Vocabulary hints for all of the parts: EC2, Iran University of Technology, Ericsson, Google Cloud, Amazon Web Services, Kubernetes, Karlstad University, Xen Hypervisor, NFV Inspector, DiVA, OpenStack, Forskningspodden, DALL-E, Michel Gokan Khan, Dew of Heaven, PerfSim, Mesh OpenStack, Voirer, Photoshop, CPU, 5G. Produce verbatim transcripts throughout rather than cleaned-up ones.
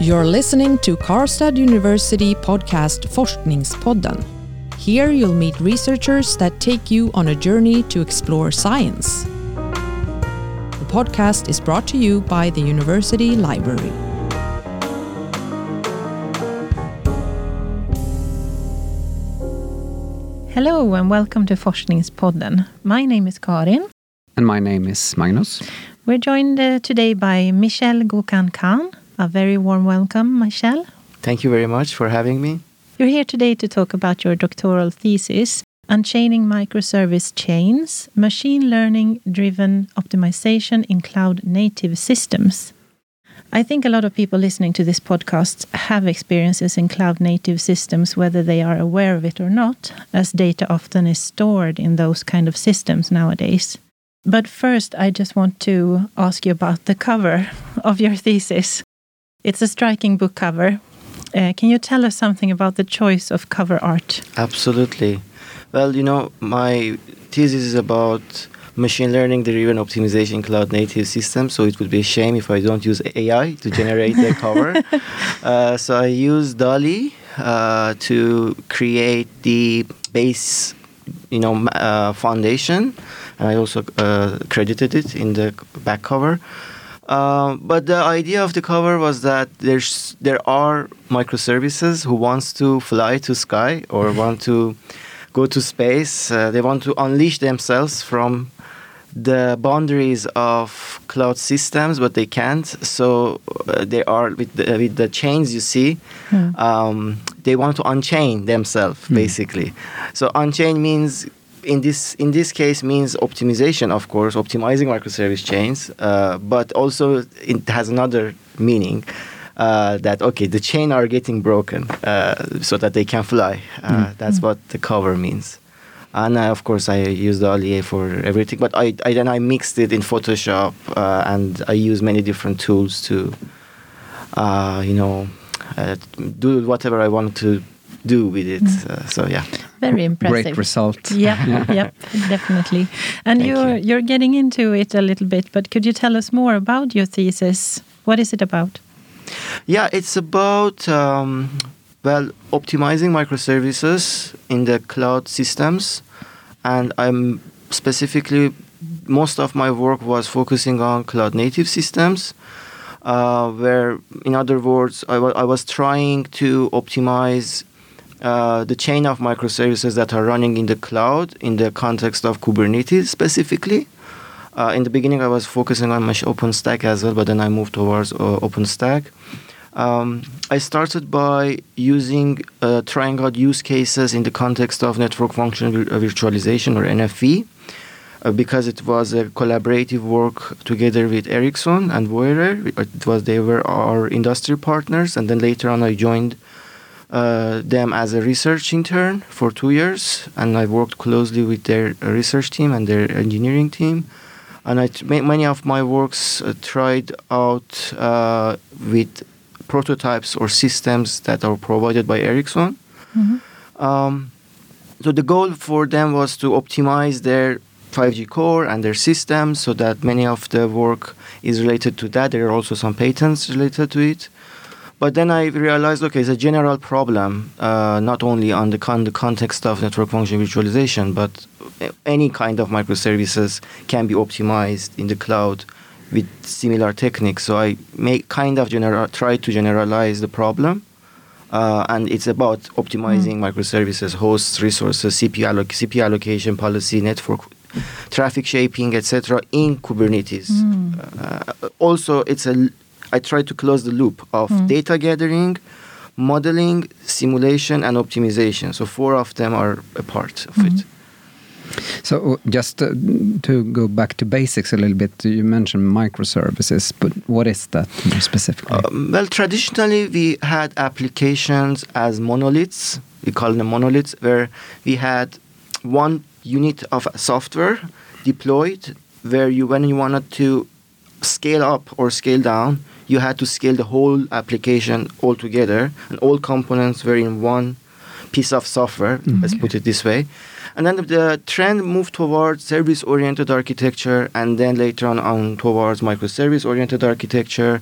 You're listening to Karlstad University podcast Forskningspodden. Here you'll meet researchers that take you on a journey to explore science. The podcast is brought to you by the University Library. Hello and welcome to Forskningspodden. My name is Karin. And my name is Magnus. We're joined uh, today by Michel Gokan Khan. A very warm welcome, Michel. Thank you very much for having me. You're here today to talk about your doctoral thesis, Unchaining Microservice Chains, Machine Learning-Driven Optimization in Cloud-Native Systems. I think a lot of people listening to this podcast have experiences in cloud-native systems, whether they are aware of it or not, as data often is stored in those kind of systems nowadays. But first, I just want to ask you about the cover of your thesis. It's a striking book cover. Uh, can you tell us something about the choice of cover art? Absolutely. Well, you know, my thesis is about machine learning-driven optimization cloud-native systems, so it would be a shame if I don't use A I to generate the cover. Uh, so I use DALL-E uh, to create the base, you know, uh, foundation, and I also uh, credited it in the back cover. Uh, but the idea of the cover was that there's there are microservices who wants to fly to sky or want to go to space. Uh, they want to unleash themselves from the boundaries of cloud systems, but they can't. So uh, they are with the, with the chains you see. Yeah. Um, they want to unchain themselves, mm. basically. So unchain means. In this in this case means optimization, of course, optimizing microservice chains, uh, but also it has another meaning uh, that, okay, the chain are getting broken uh, so that they can fly. Uh, mm. That's mm. what the cover means. And, uh, of course, I use DALL-E for everything, but I, I then I mixed it in Photoshop uh, and I use many different tools to, uh, you know, uh, do whatever I want to do with it. Mm. Uh, so, yeah. Very impressive. Great result. Yeah, yeah, definitely. And Thank you're you. you're getting into it a little bit, but could you tell us more about your thesis? What is it about? Yeah, it's about, um, well, optimizing microservices in the cloud systems. And I'm specifically, most of my work was focusing on cloud native systems. Uh, where, in other words, I, w- I was trying to optimize uh, the chain of microservices that are running in the cloud in the context of Kubernetes specifically. Uh, in the beginning, I was focusing on Mesh OpenStack as well, but then I moved towards uh, OpenStack. Um, I started by using, uh, trying out use cases in the context of network function virtualization or N F V. Because it was a collaborative work together with Ericsson and Voirer. It was they were our industry partners, and then later on I joined uh, them as a research intern for two years, and I worked closely with their research team and their engineering team. And I t- many of my works uh, tried out uh, with prototypes or systems that are provided by Ericsson. Mm-hmm. Um, so the goal for them was to optimize their five G core and their systems, so that many of the work is related to that. There are also some patents related to it. But then I realized, okay, it's a general problem, uh, not only on the, con- the context of network function virtualization, but any kind of microservices can be optimized in the cloud with similar techniques. So I make kind of general try to generalize the problem. Uh, and it's about optimizing mm. microservices, hosts, resources, C P, alloc- C P allocation policy, network traffic shaping, et cetera, in Kubernetes. Mm. Uh, also, it's a. I try to close the loop of mm. data gathering, modeling, simulation, and optimization. So four of them are a part of mm-hmm. it. So just uh, to go back to basics a little bit, you mentioned microservices, but what is that more specifically? Um, well, traditionally we had applications as monoliths. We call them monoliths, where we had one unit of software deployed, where you, when you wanted to scale up or scale down, you had to scale the whole application all together, and all components were in one piece of software, mm-hmm. let's put it this way. And then the trend moved towards service-oriented architecture, and then later on, on towards microservice-oriented architecture,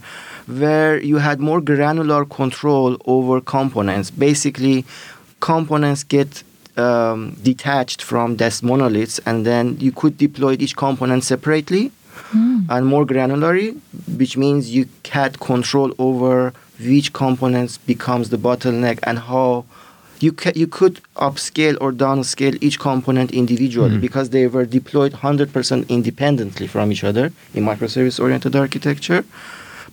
where you had more granular control over components. Basically, components get um, detached from these monoliths, and then you could deploy each component separately mm. and more granularly, which means you had control over which components becomes the bottleneck and how you ca- you could upscale or downscale each component individually mm. because they were deployed one hundred percent independently from each other in microservice-oriented architecture.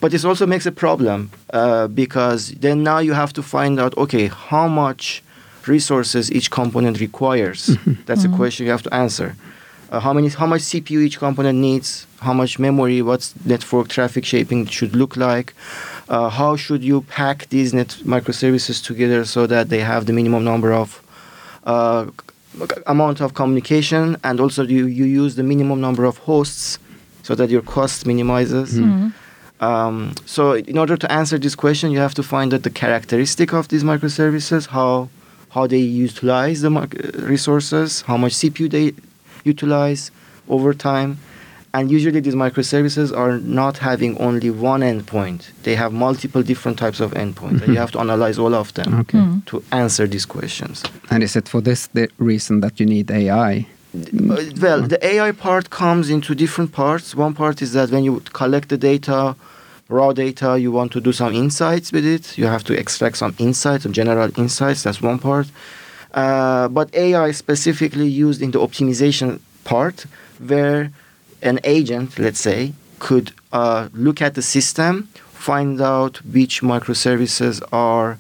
But this also makes a problem uh, because then now you have to find out, okay, how much resources each component requires. Mm-hmm. That's mm-hmm. a question you have to answer. Uh, how many, how much C P U each component needs, how much memory, what's network traffic shaping should look like, uh, how should you pack these net microservices together so that they have the minimum number of uh, amount of communication, and also you, you use the minimum number of hosts so that your cost minimizes. Mm-hmm. Um, so in order to answer this question, you have to find out the characteristic of these microservices, how how they utilize the resources, how much C P U they utilize over time. And usually these microservices are not having only one endpoint. They have multiple different types of endpoints. Mm-hmm. You have to analyze all of them okay. mm. to answer these questions. And is it for this the reason that you need A I? Well, the A I part comes into different parts. One part is that when you collect the data, raw data, you want to do some insights with it. You have to extract some insights, some general insights. That's one part. Uh, but A I specifically used in the optimization part, where an agent, let's say, could uh, look at the system, find out which microservices are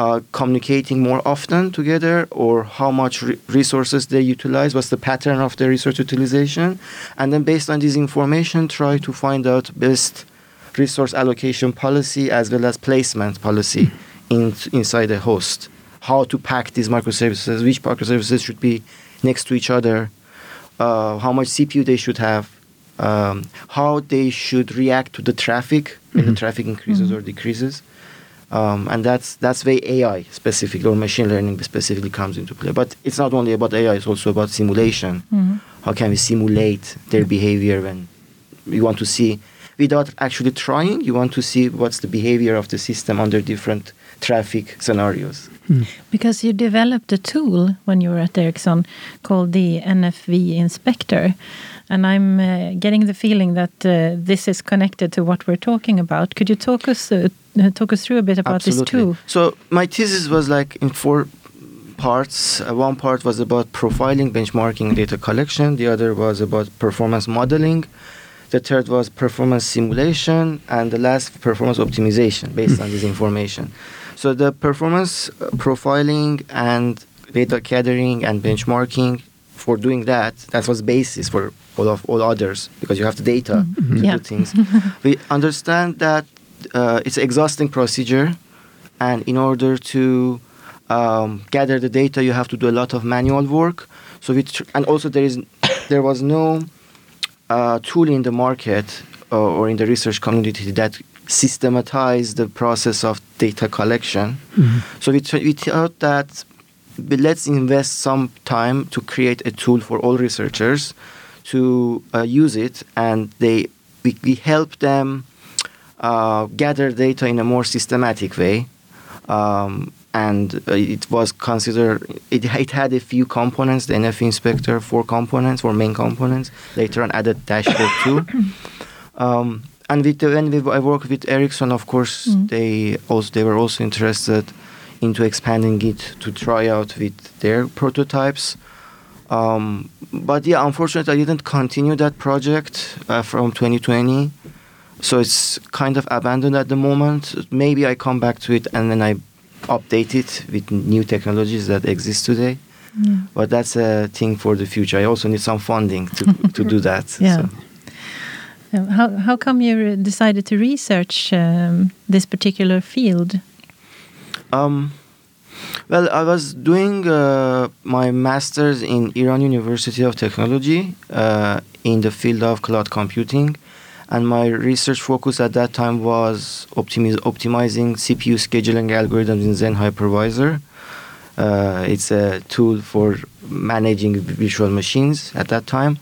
Uh, communicating more often together, or how much re- resources they utilize, what's the pattern of their resource utilization, and then based on this information, try to find out best resource allocation policy as well as placement policy in, inside the host, how to pack these microservices, which microservices should be next to each other, uh, how much C P U they should have, um, how they should react to the traffic when mm-hmm. the traffic increases mm-hmm. or decreases. Um, and that's that's where A I specifically or machine learning specifically comes into play. But it's not only about A I, it's also about simulation. Mm-hmm. How can we simulate their behavior when you want to see, without actually trying, you want to see what's the behavior of the system under different traffic scenarios. Mm. Because you developed a tool when you were at Ericsson called the N F V Inspector. And I'm uh, getting the feeling that uh, this is connected to what we're talking about. Could you talk us uh, talk us through a bit about Absolutely. This tool? So my thesis was like in four parts. Uh, one part was about profiling, benchmarking, data collection. The other was about performance modeling. The third was performance simulation. And the last, performance optimization based on this information. So the performance profiling and data gathering and benchmarking, for doing that, that was basis for all of all others, because you have the data mm-hmm. to yeah. do things. We understand that uh, it's an exhausting procedure, and in order to um, gather the data, you have to do a lot of manual work. So, we tr- and also there is there was no uh, tool in the market uh, or in the research community that systematized the process of data collection. Mm-hmm. So we tr- we thought that. But let's invest some time to create a tool for all researchers to uh, use it, and they we, we help them uh, gather data in a more systematic way. Um, and uh, it was considered, it, it had a few components, the N F V Inspector, four components, four main components, later on added dashboard too. Um, and with the, when we, I worked with Ericsson, of course, mm. they also they were also interested into expanding it to try out with their prototypes. Um, but yeah, unfortunately, I didn't continue that project uh, from twenty twenty. So it's kind of abandoned at the moment. Maybe I come back to it and then I update it with new technologies that exist today. Yeah. But that's a thing for the future. I also need some funding to, to do that. Yeah. So. How, how come you decided to research um, this particular field? Um, well, I was doing uh, my master's in Iran University of Technology uh, in the field of cloud computing. And my research focus at that time was optimi- optimizing C P U scheduling algorithms in Xen Hypervisor. Uh, it's a tool for managing virtual machines at that time.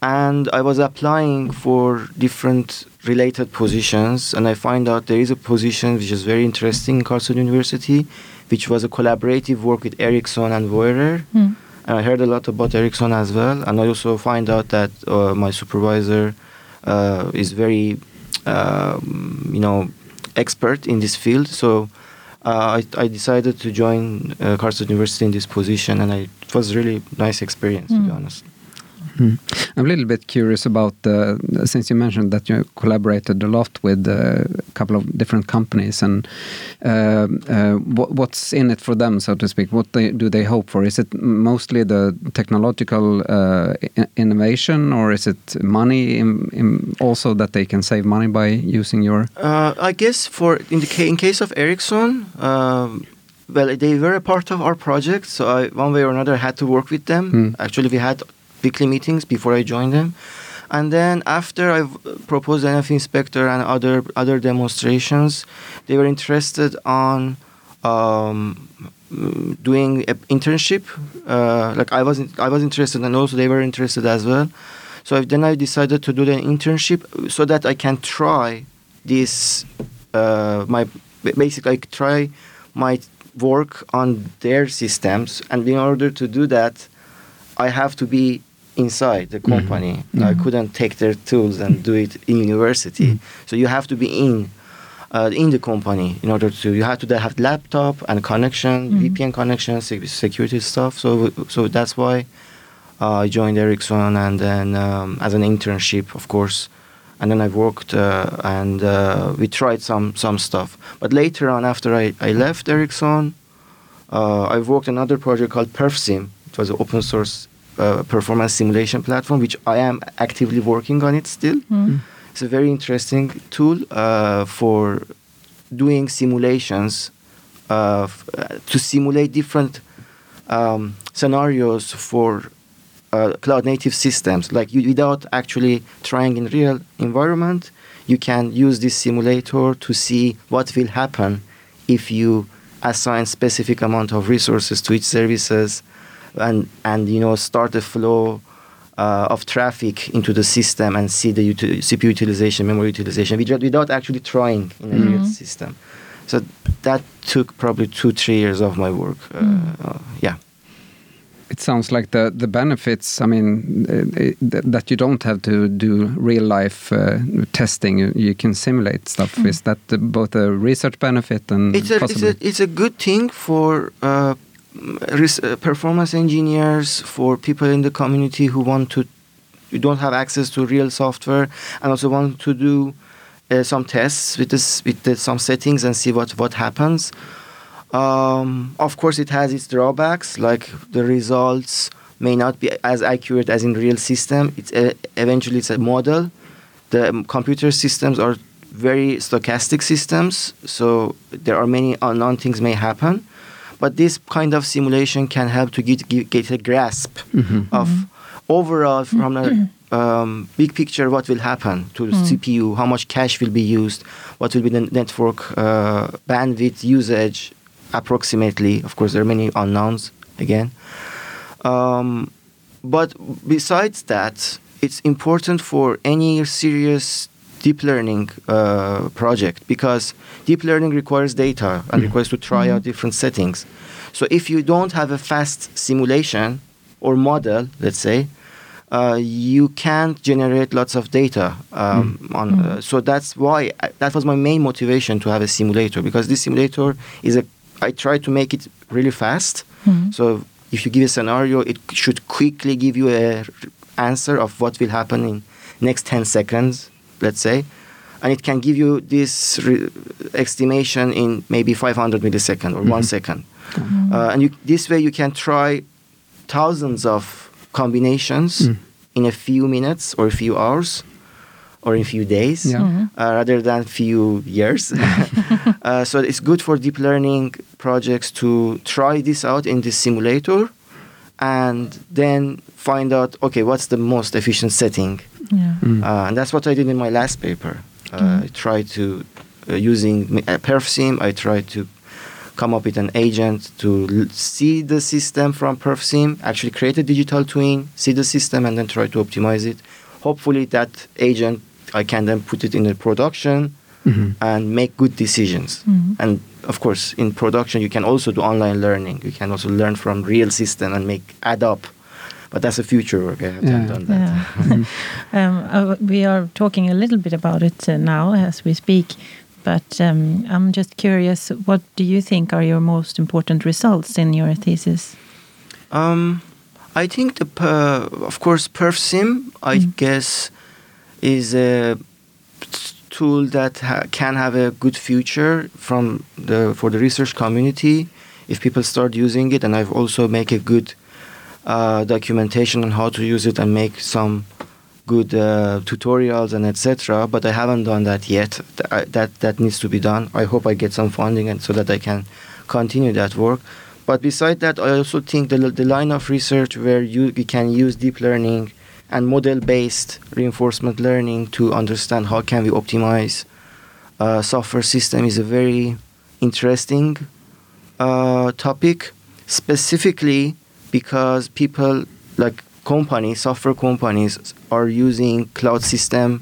And I was applying for different related positions, and I find out there is a position which is very interesting in Karlstad University, which was a collaborative work with Ericsson and Voirer. Mm. And I heard a lot about Ericsson as well, and I also find out that uh, my supervisor uh, is very, uh, you know, expert in this field. So uh, I, I decided to join uh, Karlstad University in this position, and I, it was really nice experience, mm. to be honest. Mm. I'm a little bit curious about, uh, since you mentioned that you collaborated a lot with uh, a couple of different companies, and uh, uh, wh- what's in it for them, so to speak? What they, do they hope for? Is it mostly the technological uh, in- innovation, or is it money, in, in also that they can save money by using your... Uh, I guess for in, the ca- in case of Ericsson, um, well, they were a part of our project, so I, one way or another, had to work with them. Mm. Actually, we had weekly meetings before I joined them. And then after I proposed N F V Inspector and other other demonstrations, they were interested on um, doing an internship. Uh, like I was, I was interested, and also they were interested as well. So then I decided to do the internship so that I can try this, uh, my basically I try my work on their systems. And in order to do that, I have to be inside the company. Mm-hmm. I couldn't take their tools and do it in university. Mm-hmm. So you have to be in uh, in the company in order to. You have to have laptop and connection, mm-hmm. V P N connection, security stuff. So so that's why uh, I joined Ericsson, and then um, as an internship, of course. And then I worked uh, and uh, we tried some some stuff. But later on, after I, I left Ericsson, uh, I worked another project called PerfSim. It was an open source uh, performance simulation platform, which I am actively working on it still. Mm-hmm. It's a very interesting tool uh, for doing simulations uh, f- uh, to simulate different um, scenarios for uh, cloud native systems. Like you, without actually trying in real environment, you can use this simulator to see what will happen if you assign specific amount of resources to each services. And, and you know, start a flow uh, of traffic into the system and see the util- C P U utilization, memory utilization, without, without actually trying in a mm-hmm. real system. So that took probably two, three years of my work. Uh, mm. uh, yeah. It sounds like the, the benefits, I mean, uh, th- that you don't have to do real life uh, testing. You, you can simulate stuff. Mm. Is that uh, both a research benefit and it's a, possibly? It's a, it's a good thing for... Uh, performance engineers, for people in the community who want to, who don't have access to real software, and also want to do uh, some tests with this, with the, some settings and see what what happens. Um, of course, it has its drawbacks, like the results may not be as accurate as in real system. It's a, eventually it's a model. The computer systems are very stochastic systems, so there are many unknown things may happen. But this kind of simulation can help to get get, get a grasp mm-hmm. of mm-hmm. overall from the um, big picture what will happen to the mm. C P U, how much cache will be used, what will be the network uh, bandwidth usage approximately. Of course, there are many unknowns again. Um, but besides that, it's important for any serious deep learning uh, project, because deep learning requires data and mm. requires to try mm. out different settings. So if you don't have a fast simulation or model, let's say, uh, you can't generate lots of data. Um, mm. on, mm. Uh, so that's why, I, that was my main motivation to have a simulator, because this simulator is a, I try to make it really fast. Mm. So if you give a scenario, it should quickly give you an answer of what will happen in next ten seconds. Let's say, and it can give you this re- estimation in maybe five hundred milliseconds or mm-hmm. one second. Mm-hmm. Uh, and you, this way you can try thousands of combinations mm. in a few minutes or a few hours or in a few days yeah. mm-hmm. uh, rather than few years. uh, so it's good for deep learning projects to try this out in this simulator and then find out, okay, what's the most efficient setting? Yeah. Mm. Uh, and that's what I did in my last paper. Uh, mm. I tried to, uh, using uh, PerfSim, I tried to come up with an agent to see the system from PerfSim, actually create a digital twin, see the system, and then try to optimize it. Hopefully that agent, I can then put it in a production mm-hmm. and make good decisions. Mm-hmm. And of course, in production, you can also do online learning. You can also learn from real system and make add up. But that's a future work. I haven't yeah. done that. Yeah. mm-hmm. um, uh, we are talking a little bit about it uh, now as we speak. But um, I'm just curious, what do you think are your most important results in your thesis? Um, I think, the per, of course, PerfSim, I mm. guess, is a tool that ha- can have a good future from the for the research community if people start using it. And I've also make a good uh, documentation on how to use it and make some good uh, tutorials and et cetera. But I haven't done that yet. Th- I, that that needs to be done. I hope I get some funding and so that I can continue that work. But besides that, I also think the the line of research where you, you can use deep learning and model-based reinforcement learning to understand how can we optimize uh, software system is a very interesting uh, topic, specifically because people like companies, software companies are using cloud system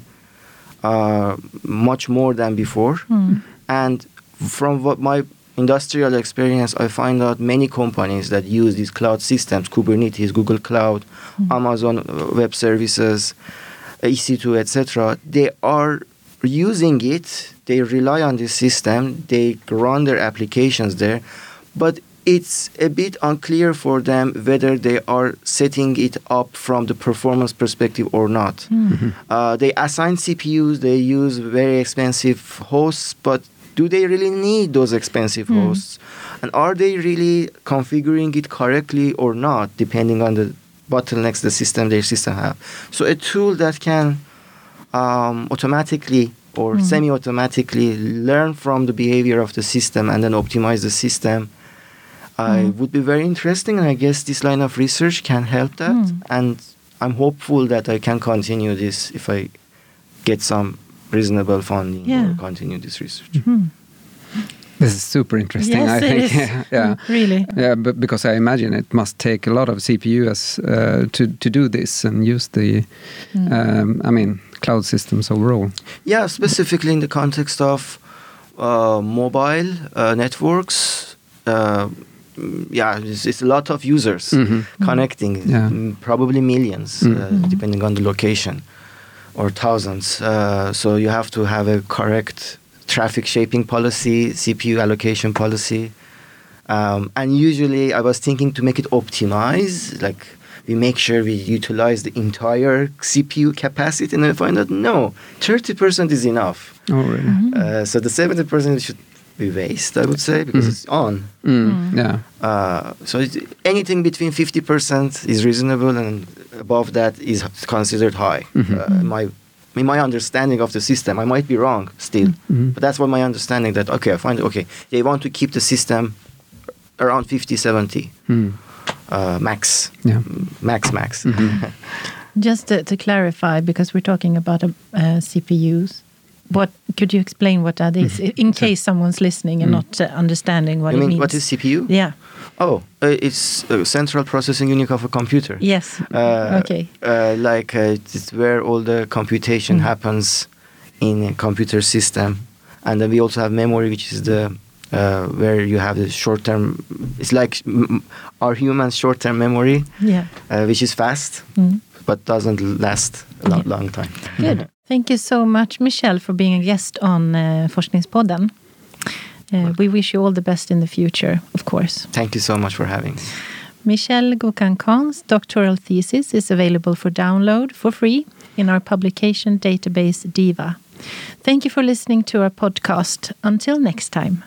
uh, much more than before. Mm. And from what my industrial experience, I find out many companies that use these cloud systems, Kubernetes, Google Cloud, mm-hmm. Amazon Web Services, E C two, et cetera. They are using it. They rely on this system. They run their applications there. But it's a bit unclear for them whether they are setting it up from the performance perspective or not. Mm-hmm. Uh, they assign C P Us. They use very expensive hosts, but do they really need those expensive mm. hosts? And are they really configuring it correctly or not, depending on the bottlenecks the system, their system have? So a tool that can um, automatically or mm. semi-automatically learn from the behavior of the system and then optimize the system uh, mm. would be very interesting. And I guess this line of research can help that. Mm. And I'm hopeful that I can continue this if I get some reasonable funding yeah. or continue this research. Mm-hmm. This is super interesting. Yes, I think. It is. yeah, really. Yeah, but because I imagine it must take a lot of C P Us uh, to to do this and use the, mm. um, I mean, cloud systems overall. Yeah, specifically in the context of uh, mobile uh, networks. Uh, yeah, it's, it's a lot of users mm-hmm. connecting, yeah. probably millions, mm-hmm. uh, depending on the location. Or thousands. Uh, so you have to have a correct traffic shaping policy, C P U allocation policy. Um, and usually I was thinking to make it optimize, like we make sure we utilize the entire C P U capacity. And I find out, no, thirty percent is enough. Oh, really? Mm-hmm. Uh, so the seventy percent should be waste, I would say, because mm. it's on. Mm. Mm. Yeah. Uh, so it, anything between fifty percent is reasonable, and above that is considered high. Mm-hmm. Uh, my, in my understanding of the system, I might be wrong still, mm-hmm. but that's what my understanding that, okay, I find, okay, they want to keep the system around fifty, seventy, mm. uh, max, yeah. max, max. Mm-hmm. Just to, to clarify, because we're talking about uh, C P Us, What could you explain what that is, mm-hmm. in case someone's listening and mm. not uh, understanding what you it mean, means? What is C P U? Yeah. Oh, uh, it's uh, central processing unit of a computer. Yes. Uh, okay. Uh, like uh, it's where all the computation mm. happens in a computer system, and then we also have memory, which is the uh, where you have the short-term. It's like m- our human short-term memory, yeah, uh, which is fast mm. but doesn't last a lo- yeah. long time. Good. Thank you so much, Michel, for being a guest on uh, Forskningspodden. Uh, we wish you all the best in the future, of course. Thank you so much for having me. Michel Gokan Khan's doctoral thesis is available for download for free in our publication database DIVA. Thank you for listening to our podcast. Until next time.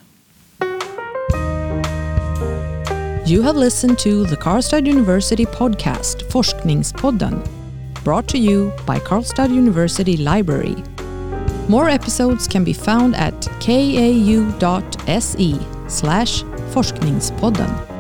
You have listened to the Karlstad University podcast, Forskningspodden. Brought to you by Karlstad University Library. More episodes can be found at kau.se slash forskningspodden.